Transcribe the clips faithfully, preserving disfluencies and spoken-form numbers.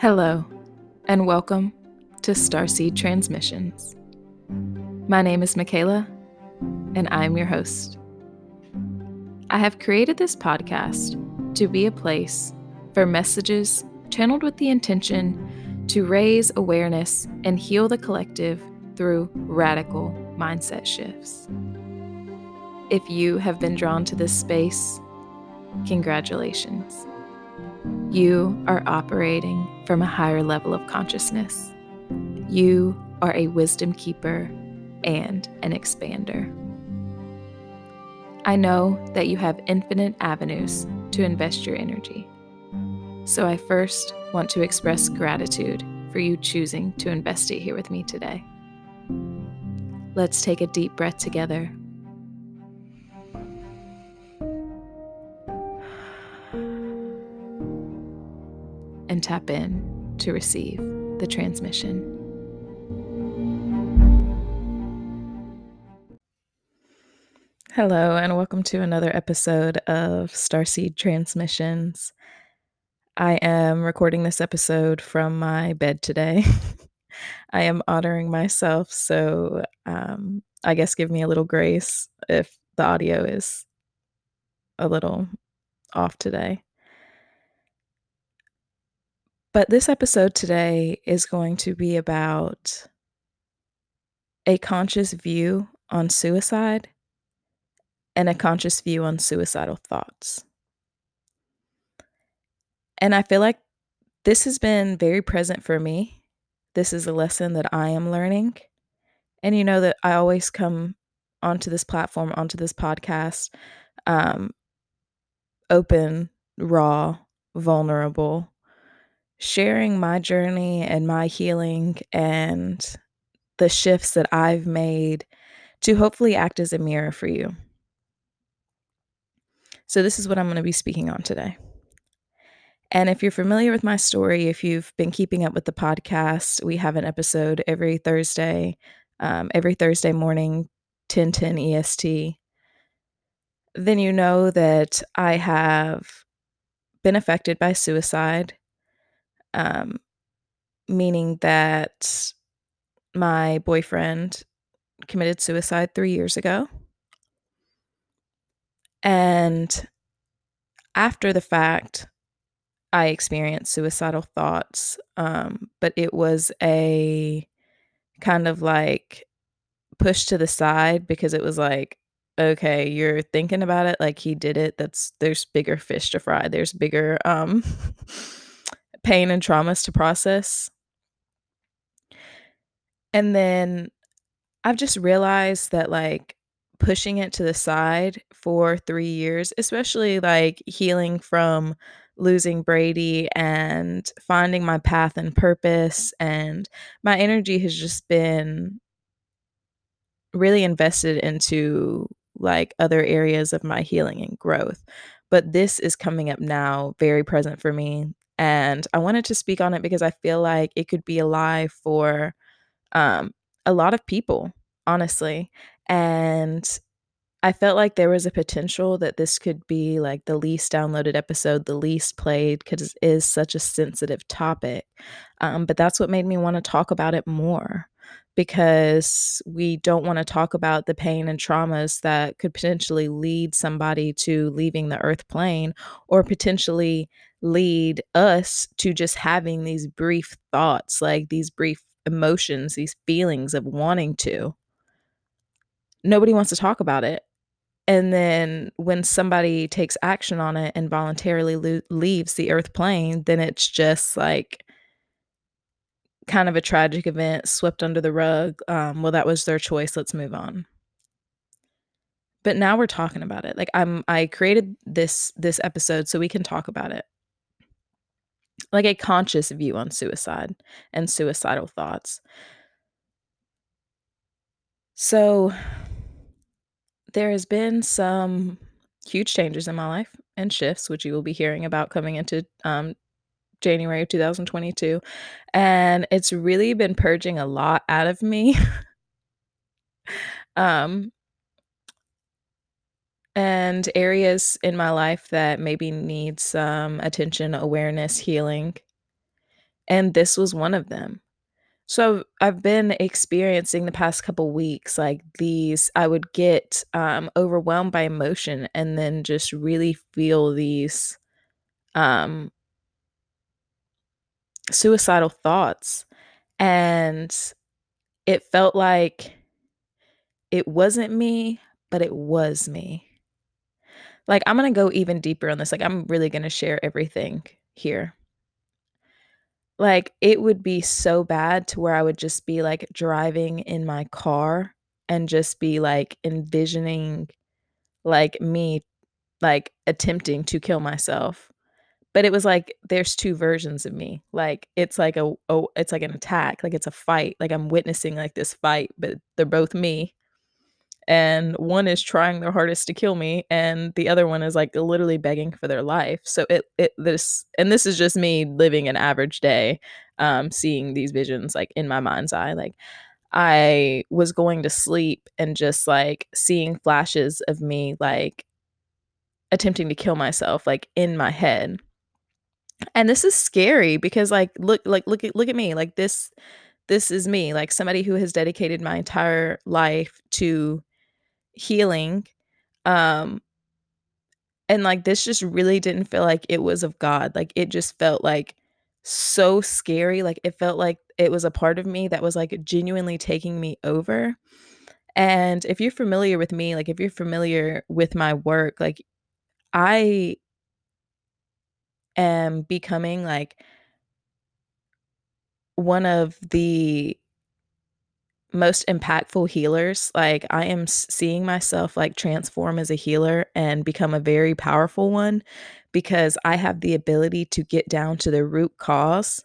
Hello, and welcome to Starseed Transmissions. My name is Michaela, and I'm your host. I have created this podcast to be a place for messages channeled with the intention to raise awareness and heal the collective through radical mindset shifts. If you have been drawn to this space, congratulations. You are operating from a higher level of consciousness. You are a wisdom keeper and an expander. I know that you have infinite avenues to invest your energy. So I first want to express gratitude for you choosing to invest it here with me today. Let's take a deep breath together. And tap in to receive the transmission. Hello, and welcome to another episode of Starseed Transmissions. I am recording this episode from my bed today. I am honoring myself, so um, I guess give me a little grace if the audio is a little off today. But this episode today is going to be about a conscious view on suicide and a conscious view on suicidal thoughts. And I feel like this has been very present for me. This is a lesson that I am learning. And you know that I always come onto this platform, onto this podcast, um, open, raw, vulnerable, sharing my journey and my healing and the shifts that I've made to hopefully act as a mirror for you. So this is what I'm going to be speaking on today. And if you're familiar with my story, if you've been keeping up with the podcast, we have an episode every Thursday, um, every Thursday morning, ten ten E S T. Then you know that I have been affected by suicide. Um, meaning that my boyfriend committed suicide three years ago. And after the fact, I experienced suicidal thoughts, um, but it was a kind of like push to the side because it was like, okay, you're thinking about it. Like he did it. That's there's bigger fish to fry. There's bigger, um, pain and traumas to process. And then I've just realized that like pushing it to the side for three years, especially like healing from losing Brady and finding my path and purpose, and my energy has just been really invested into like other areas of my healing and growth. But this is coming up now, very present for me. And I wanted to speak on it because I feel like it could be alive for um, a lot of people, honestly. And I felt like there was a potential that this could be like the least downloaded episode, the least played, because it is such a sensitive topic. Um, but that's what made me want to talk about it more, because we don't want to talk about the pain and traumas that could potentially lead somebody to leaving the earth plane, or potentially lead us to just having these brief thoughts, like these brief emotions, these feelings of wanting to. Nobody wants to talk about it. And then when somebody takes action on it and voluntarily lo- leaves the earth plane, then it's just like kind of a tragic event swept under the rug. Um, well, that was their choice. Let's move on. But now we're talking about it. Like I'm, I created this, this episode so we can talk about it. Like a conscious view on suicide and suicidal thoughts. So there has been some huge changes in my life and shifts, which you will be hearing about coming into um, January of two thousand twenty-two. And it's really been purging a lot out of me. um, And areas in my life that maybe need some attention, awareness, healing. And this was one of them. So I've been experiencing the past couple weeks, like these, I would get um, overwhelmed by emotion and then just really feel these um, suicidal thoughts. And it felt like it wasn't me, but it was me. Like, I'm going to go even deeper on this. Like, I'm really going to share everything here. Like, it would be so bad to where I would just be like driving in my car and just be like envisioning like me like attempting to kill myself. But it was like there's two versions of me. Like it's like a oh it's like an attack, like it's a fight. Like I'm witnessing like this fight, but they're both me. And one is trying their hardest to kill me and the other one is like literally begging for their life. So it, it this and this is just me living an average day, um, seeing these visions like in my mind's eye. Like I was going to sleep and just like seeing flashes of me like attempting to kill myself like in my head. And this is scary because like look like look at look at me like this this is me, like somebody who has dedicated my entire life to healing, um and like this just really didn't feel like it was of God. Like it just felt like so scary. Like it felt like it was a part of me that was like genuinely taking me over. And if you're familiar with me, like if you're familiar with my work, like I am becoming like one of the most impactful healers. Like I am seeing myself like transform as a healer and become a very powerful one because I have the ability to get down to the root cause.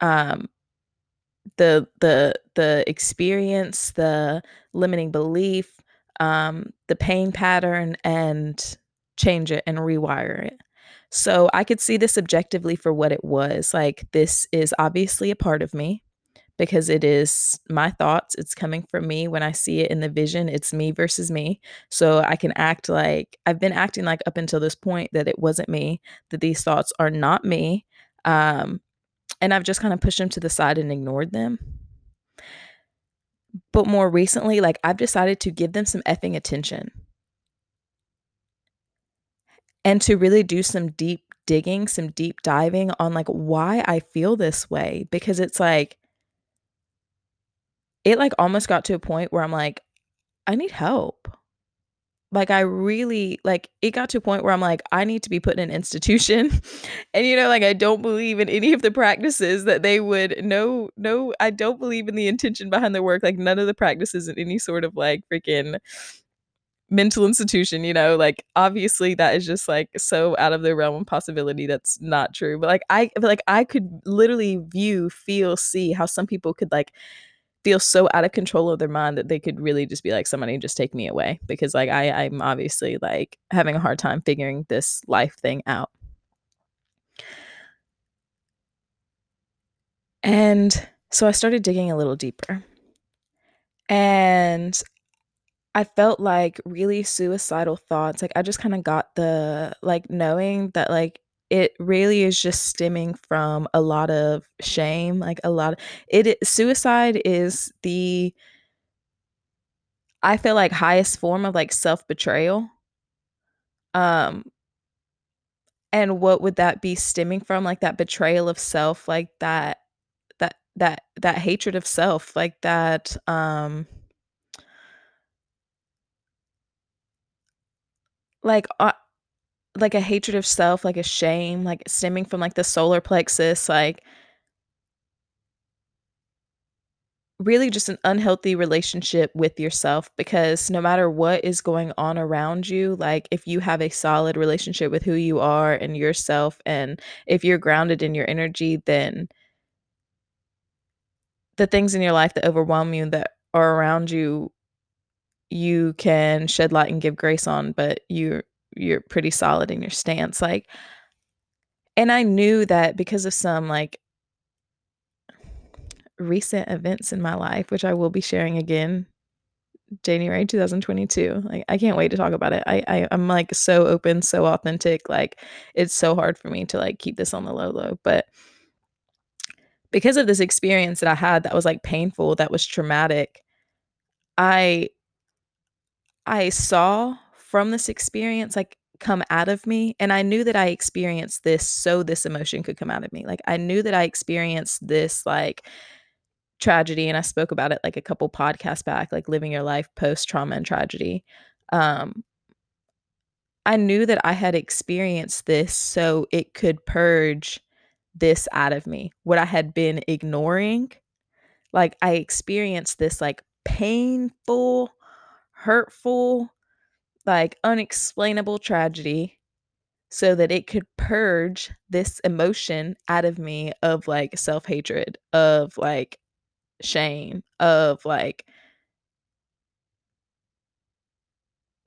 Um, the, the, the experience, the limiting belief, um, the pain pattern, and change it and rewire it. So I could see this objectively for what it was. Like this is obviously a part of me because it is my thoughts. It's coming from me. When I see it in the vision, it's me versus me. So I can act like I've been acting like up until this point that it wasn't me, that these thoughts are not me. Um, and I've just kind of pushed them to the side and ignored them. But more recently, like I've decided to give them some effing attention and to really do some deep digging, some deep diving on like why I feel this way, because it's like, it like almost got to a point where I'm like, I need help. Like I really like it got to a point where I'm like, I need to be put in an institution. And, you know, like I don't believe in any of the practices that they would no, no, I don't believe in the intention behind their work. Like none of the practices in any sort of like freaking mental institution, you know, like obviously that is just like so out of the realm of possibility. That's not true. But like I like I could literally view, feel, see how some people could like feel so out of control of their mind that they could really just be like, somebody just take me away, because like I, I'm obviously like having a hard time figuring this life thing out. And so I started digging a little deeper and I felt like really suicidal thoughts. Like I just kind of got the like knowing that like it really is just stemming from a lot of shame, like a lot of it, it. Suicide is the, I feel like, highest form of like self-betrayal. Um, and what would that be stemming from? Like that betrayal of self, like that, that, that, that hatred of self, like that, um, like, uh, like a hatred of self, like a shame, like stemming from like the solar plexus, like really just an unhealthy relationship with yourself, because no matter what is going on around you, like if you have a solid relationship with who you are and yourself, and if you're grounded in your energy, then the things in your life that overwhelm you, that are around you, you can shed light and give grace on, but you're you're pretty solid in your stance. Like, and I knew that because of some like recent events in my life, which I will be sharing again January twenty twenty-two. Like, I can't wait to talk about it. I, I I'm like so open, so authentic. Like, it's so hard for me to like keep this on the low low, but because of this experience that I had that was like painful, that was traumatic, I I saw from this experience like come out of me, and I knew that I experienced this so this emotion could come out of me. Like, I knew that I experienced this like tragedy, and I spoke about it like a couple podcasts back, like living your life post trauma and tragedy. Um, I knew that I had experienced this so it could purge this out of me, what I had been ignoring. Like, I experienced this like painful, hurtful, like unexplainable tragedy so that it could purge this emotion out of me of like self-hatred, of like shame, of like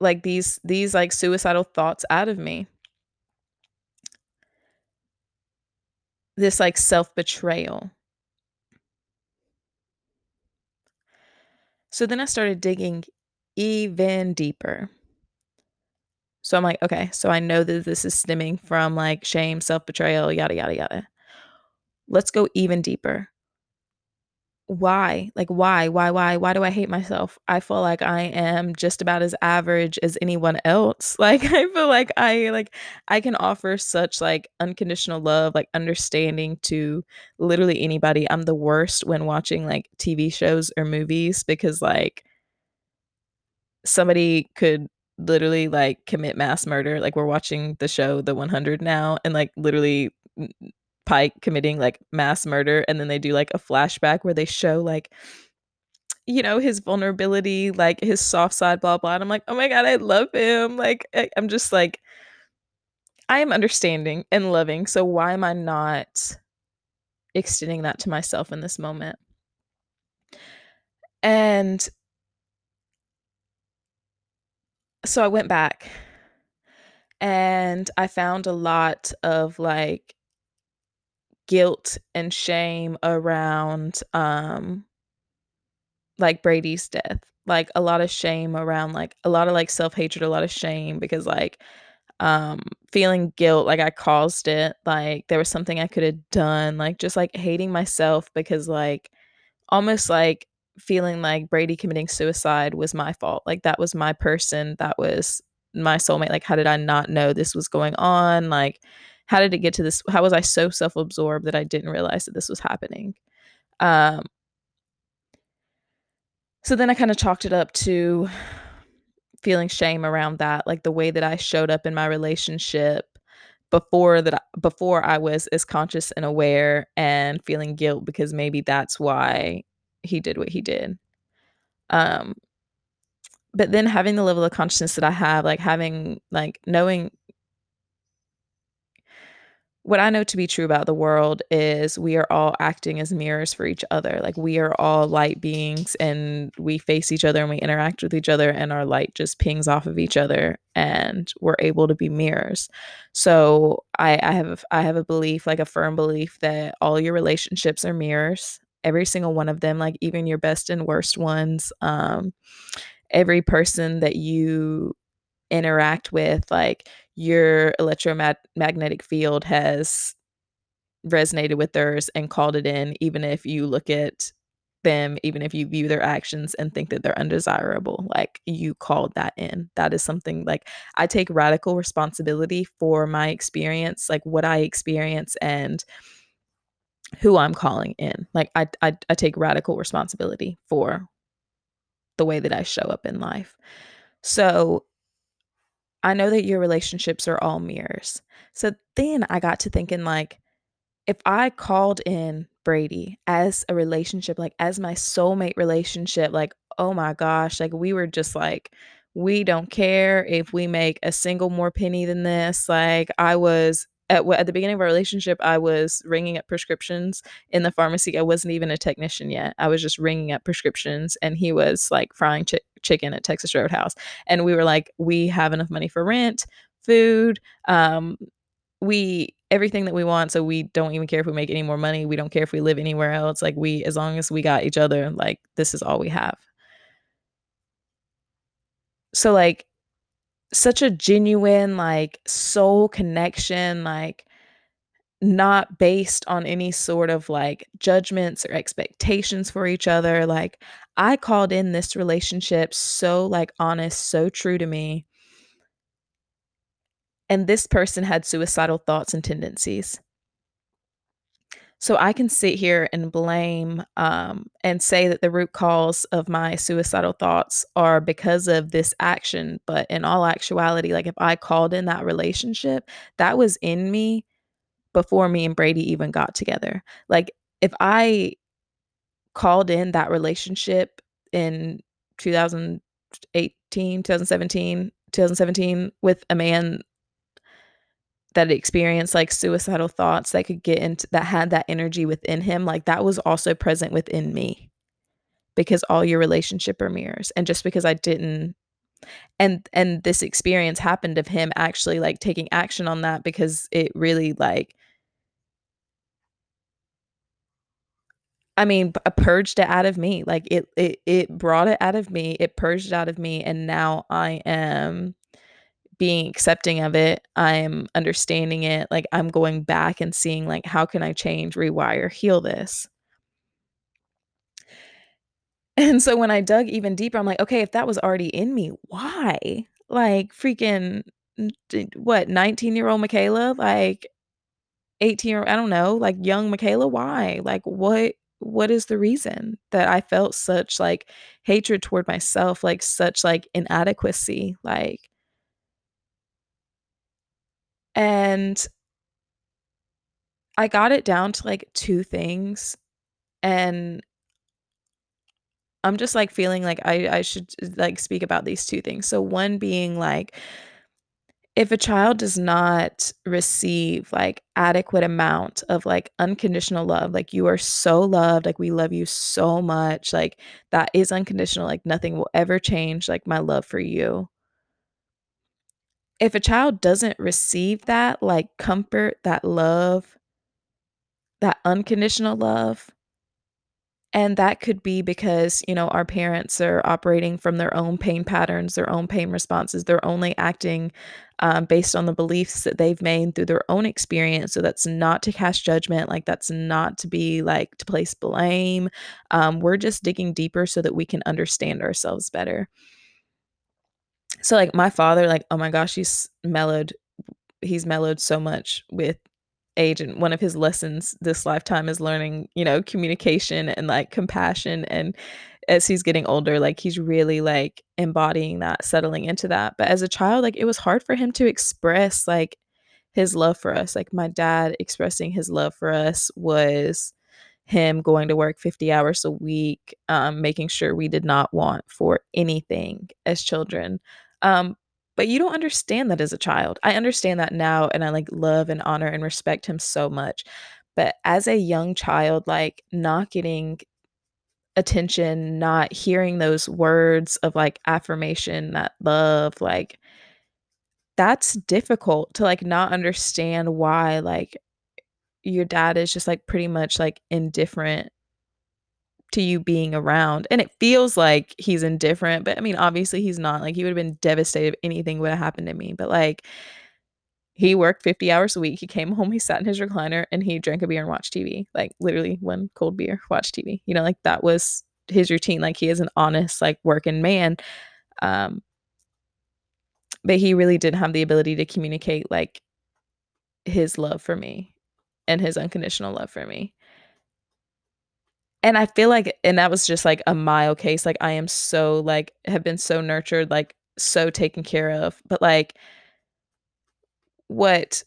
like these these like suicidal thoughts out of me, this like self-betrayal. So then I started digging even deeper. So I'm like, okay, so I know that this is stemming from like shame, self-betrayal, yada, yada, yada. Let's go even deeper. Why? Like, why, why, why, why do I hate myself? I feel like I am just about as average as anyone else. Like, I feel like I, like, I can offer such like unconditional love, like understanding to literally anybody. I'm the worst when watching like T V shows or movies, because like somebody could literally like commit mass murder. Like, we're watching the show The one hundred now, and like literally Pike committing like mass murder, and then they do like a flashback where they show like, you know, his vulnerability, like his soft side, blah blah, and I'm like, oh my god, I love him. Like, I- I'm just like, I am understanding and loving, so why am I not extending that to myself in this moment? And so I went back and I found a lot of like guilt and shame around um like Brady's death, like a lot of shame around like a lot of like self-hatred, a lot of shame, because like um feeling guilt like I caused it, like there was something I could have done, like just like hating myself because like almost like feeling like Brady committing suicide was my fault. Like, that was my person. That was my soulmate. Like, how did I not know this was going on? Like, how did it get to this? How was I so self-absorbed that I didn't realize that this was happening? Um, so then I kind of chalked it up to feeling shame around that, like the way that I showed up in my relationship before that, before I was as conscious and aware, and feeling guilt because maybe that's why he did what he did. Um, but then having the level of consciousness that I have, like having, like knowing what I know to be true about the world is we are all acting as mirrors for each other. Like, we are all light beings, and we face each other and we interact with each other, and our light just pings off of each other, and we're able to be mirrors. So I, I have, I have a belief, like a firm belief, that all your relationships are mirrors. Every single one of them, like even your best and worst ones, um, every person that you interact with, like your electromagnetic field has resonated with theirs and called it in, even if you look at them, even if you view their actions and think that they're undesirable, like you called that in. That is something like I take radical responsibility for my experience, like what I experience and who I'm calling in. Like I, I I take radical responsibility for the way that I show up in life. So I know that your relationships are all mirrors. So then I got to thinking, like, if I called in Brady as a relationship, like as my soulmate relationship, like, oh my gosh, like we were just like, we don't care if we make a single more penny than this. Like I was At, at the beginning of our relationship, I was ringing up prescriptions in the pharmacy. I wasn't even a technician yet. I was just ringing up prescriptions, and he was like frying chi- chicken at Texas Roadhouse. And we were like, we have enough money for rent, food, um, we everything that we want. So we don't even care if we make any more money. We don't care if we live anywhere else. Like we, as long as we got each other, like this is all we have. So like such a genuine, like soul connection, like not based on any sort of like judgments or expectations for each other. Like I called in this relationship so like honest, so true to me. And this person had suicidal thoughts and tendencies. So I can sit here and blame um, and say that the root cause of my suicidal thoughts are because of this action. But in all actuality, like if I called in that relationship, that was in me before me and Brady even got together. Like if I called in that relationship in twenty eighteen, twenty seventeen with a man that experienced like suicidal thoughts that could get into, that had that energy within him, like that was also present within me, because all your relationship are mirrors. And just because I didn't, and, and this experience happened of him actually like taking action on that, because it really like, I mean, purged it out of me. Like it, it, it brought it out of me. It purged it out of me. And now I am being accepting of it. I'm understanding it. Like I'm going back and seeing like, how can I change, rewire, heal this? And so when I dug even deeper, I'm like, okay, if that was already in me, why? Like freaking what? nineteen year old Michaela, like eighteen year old, I don't know, like young Michaela, why? Like what, what is the reason that I felt such like hatred toward myself, like such like inadequacy, like, and I got it down to like two things, and I'm just like feeling like I, I should like speak about these two things. So one being like, if a child does not receive like adequate amount of like unconditional love, like you are so loved, like we love you so much, like that is unconditional, like nothing will ever change, like my love for you. If a child doesn't receive that, like comfort, that love, that unconditional love, and that could be because, you know, our parents are operating from their own pain patterns, their own pain responses. They're only acting um, based on the beliefs that they've made through their own experience. So that's not to cast judgment. Like that's not to be like to place blame. Um, we're just digging deeper so that we can understand ourselves better. So like my father, like, oh my gosh, he's mellowed. He's mellowed so much with age. And one of his lessons this lifetime is learning, you know, communication and like compassion. And as he's getting older, like he's really like embodying that, settling into that. But as a child, like it was hard for him to express like his love for us. Like my dad expressing his love for us was him going to work fifty hours a week, um, making sure we did not want for anything as children. Um, but you don't understand that as a child. I understand that now. And I like love and honor and respect him so much. But as a young child, like not getting attention, not hearing those words of like affirmation, that love, like that's difficult to like not understand why like your dad is just like pretty much like indifferent to you being around. And it feels like he's indifferent, but I mean, obviously he's not. Like he would have been devastated if anything would have happened to me. But like he worked fifty hours a week. He came home, he sat in his recliner and he drank a beer and watched T V. Like literally one cold beer, watch T V. You know, like that was his routine. Like he is an honest, like working man. Um, but he really didn't have the ability to communicate like his love for me and his unconditional love for me. And I feel like, and that was just like a mild case. Like I am so like, have been so nurtured, like so taken care of, but like what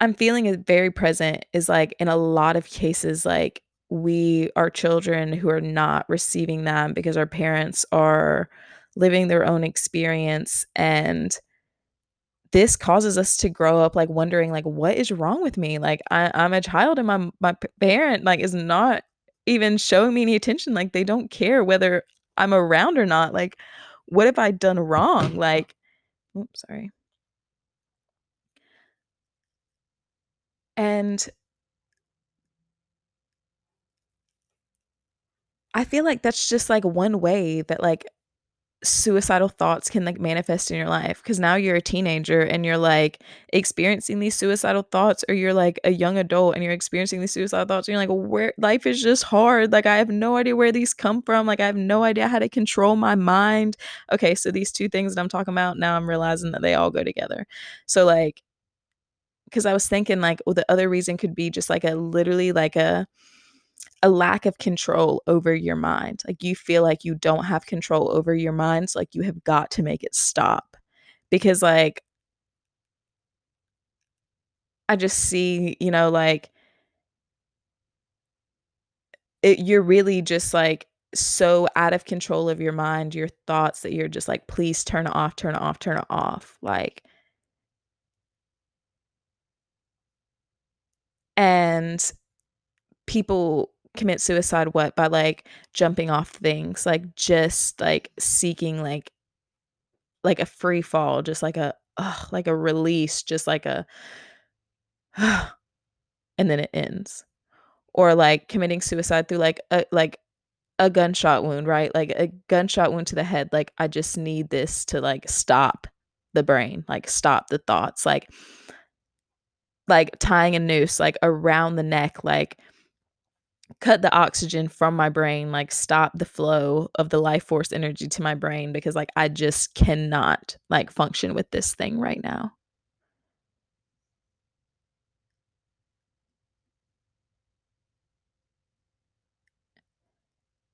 I'm feeling is very present is like in a lot of cases, like we are children who are not receiving them because our parents are living their own experience. And this causes us to grow up like wondering like, what is wrong with me? Like I, I'm a child and my my parent like is not even showing me any attention. Like they don't care whether I'm around or not. Like what have I done wrong? Like, oops, sorry. And I feel like that's just like one way that like suicidal thoughts can like manifest in your life, because now you're a teenager and you're like experiencing these suicidal thoughts, or you're like a young adult and you're experiencing these suicidal thoughts, and you're like, where life is just hard, like I have no idea where these come from, like I have no idea how to control my mind. Okay, so these two things that I'm talking about now, I'm realizing that they all go together. So like, because I was thinking like, well, the other reason could be just like a literally like a a lack of control over your mind. Like you feel like you don't have control over your mind. So like you have got to make it stop, because like, I just see, you know, like it, you're really just like so out of control of your mind, your thoughts, that you're just like, please turn it off, turn it off, turn it off. Like, and people commit suicide what by like jumping off things, like just like seeking like like a free fall, just like a ugh, like a release, just like a ugh, and then it ends. Or like committing suicide through like a like a gunshot wound, right? Like a gunshot wound to the head, like I just need this to like stop the brain, like stop the thoughts, like like tying a noose like around the neck, like cut the oxygen from my brain, like stop the flow of the life force energy to my brain, because like I just cannot like function with this thing right now.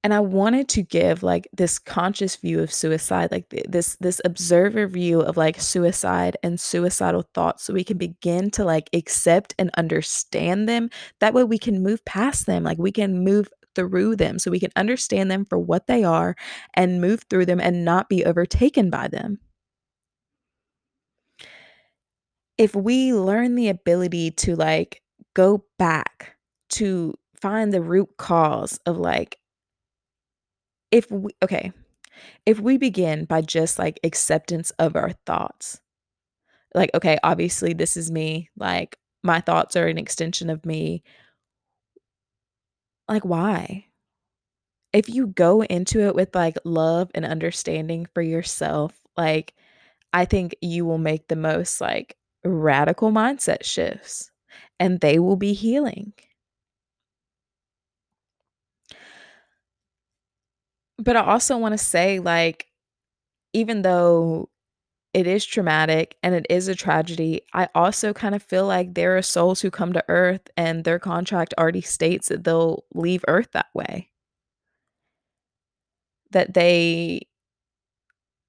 And I wanted to give like this conscious view of suicide, like th- this this observer view of like suicide and suicidal thoughts, so we can begin to like accept and understand them. That way we can move past them, like we can move through them, so we can understand them for what they are and move through them and not be overtaken by them. If we learn the ability to like go back to find the root cause of like, If we, okay, if we begin by just like acceptance of our thoughts, like, okay, obviously this is me, like my thoughts are an extension of me. Like, why? If you go into it with like love and understanding for yourself, like, I think you will make the most like radical mindset shifts, and they will be healing. But I also want to say, like, even though it is traumatic and it is a tragedy, I also kind of feel like there are souls who come to Earth and their contract already states that they'll leave Earth that way. That they,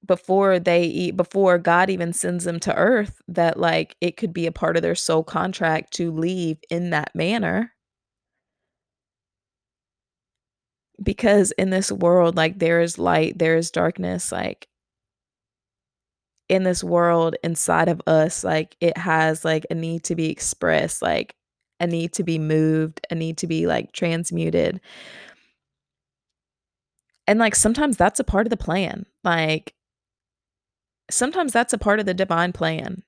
before they eat, before God even sends them to Earth, that like it could be a part of their soul contract to leave in that manner. Because in this world, like there is light, there is darkness, like in this world inside of us, like it has like a need to be expressed, like a need to be moved, a need to be like transmuted. And like sometimes that's a part of the plan. Like sometimes that's a part of the divine plan.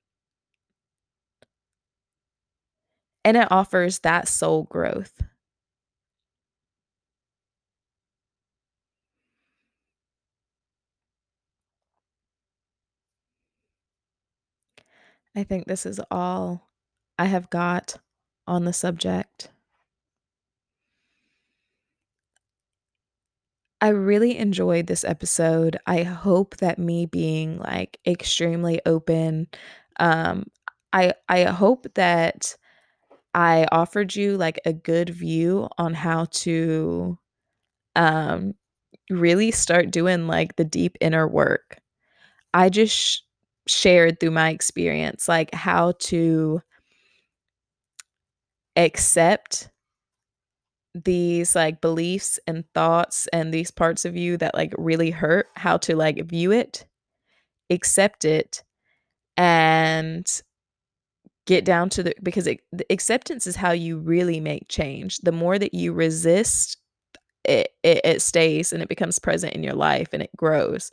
And it offers that soul growth. I think this is all I have got on the subject. I really enjoyed this episode. I hope that me being like extremely open, um, I I hope that I offered you like a good view on how to um, really start doing like the deep inner work. I just... Sh- shared through my experience, like how to accept these like beliefs and thoughts and these parts of you that like really hurt, how to like view it, accept it, and get down to the, because it, the acceptance is how you really make change. The more that you resist it, it, it stays and it becomes present in your life and it grows.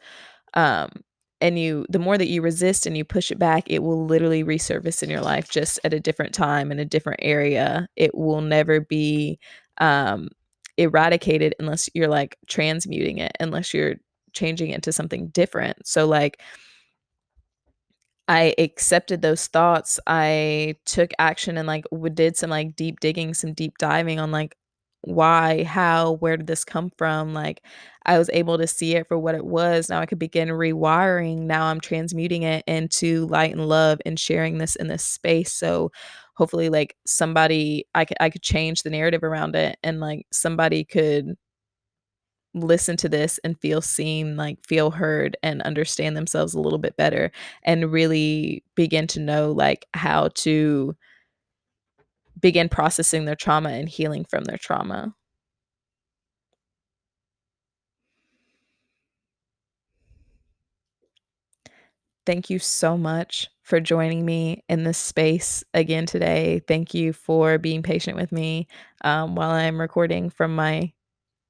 Um, And you, the more that you resist and you push it back, it will literally resurface in your life, just at a different time in a different area. It will never be um, eradicated unless you're like transmuting it, unless you're changing into something different. So like I accepted those thoughts. I took action and like did some like deep digging, some deep diving on like why, how, where did this come from? Like I was able to see it for what it was. Now I could begin rewiring. Now I'm transmuting it into light and love and sharing this in this space. So hopefully like somebody, I could, I could change the narrative around it, and like somebody could listen to this and feel seen, like feel heard and understand themselves a little bit better, and really begin to know like how to begin processing their trauma and healing from their trauma. Thank you so much for joining me in this space again today. Thank you for being patient with me um, while I'm recording from my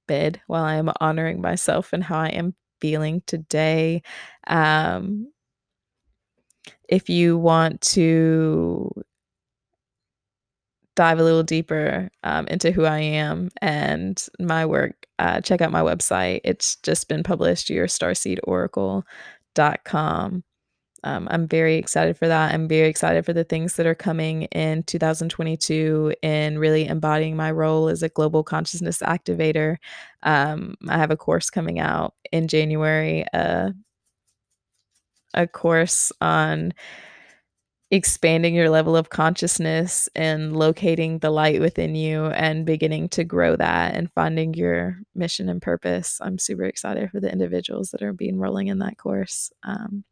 bed, while I'm honoring myself and how I am feeling today. Um, if you want to dive a little deeper um, into who I am and my work, uh, check out my website. It's just been published, your starseed oracle dot com. Um, I'm very excited for that. I'm very excited for the things that are coming in two thousand twenty-two and really embodying my role as a global consciousness activator. Um, I have a course coming out in January, uh, a course on expanding your level of consciousness and locating the light within you and beginning to grow that and finding your mission and purpose. I'm super excited for the individuals that are being rolling in that course. Um,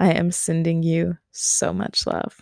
I am sending you so much love.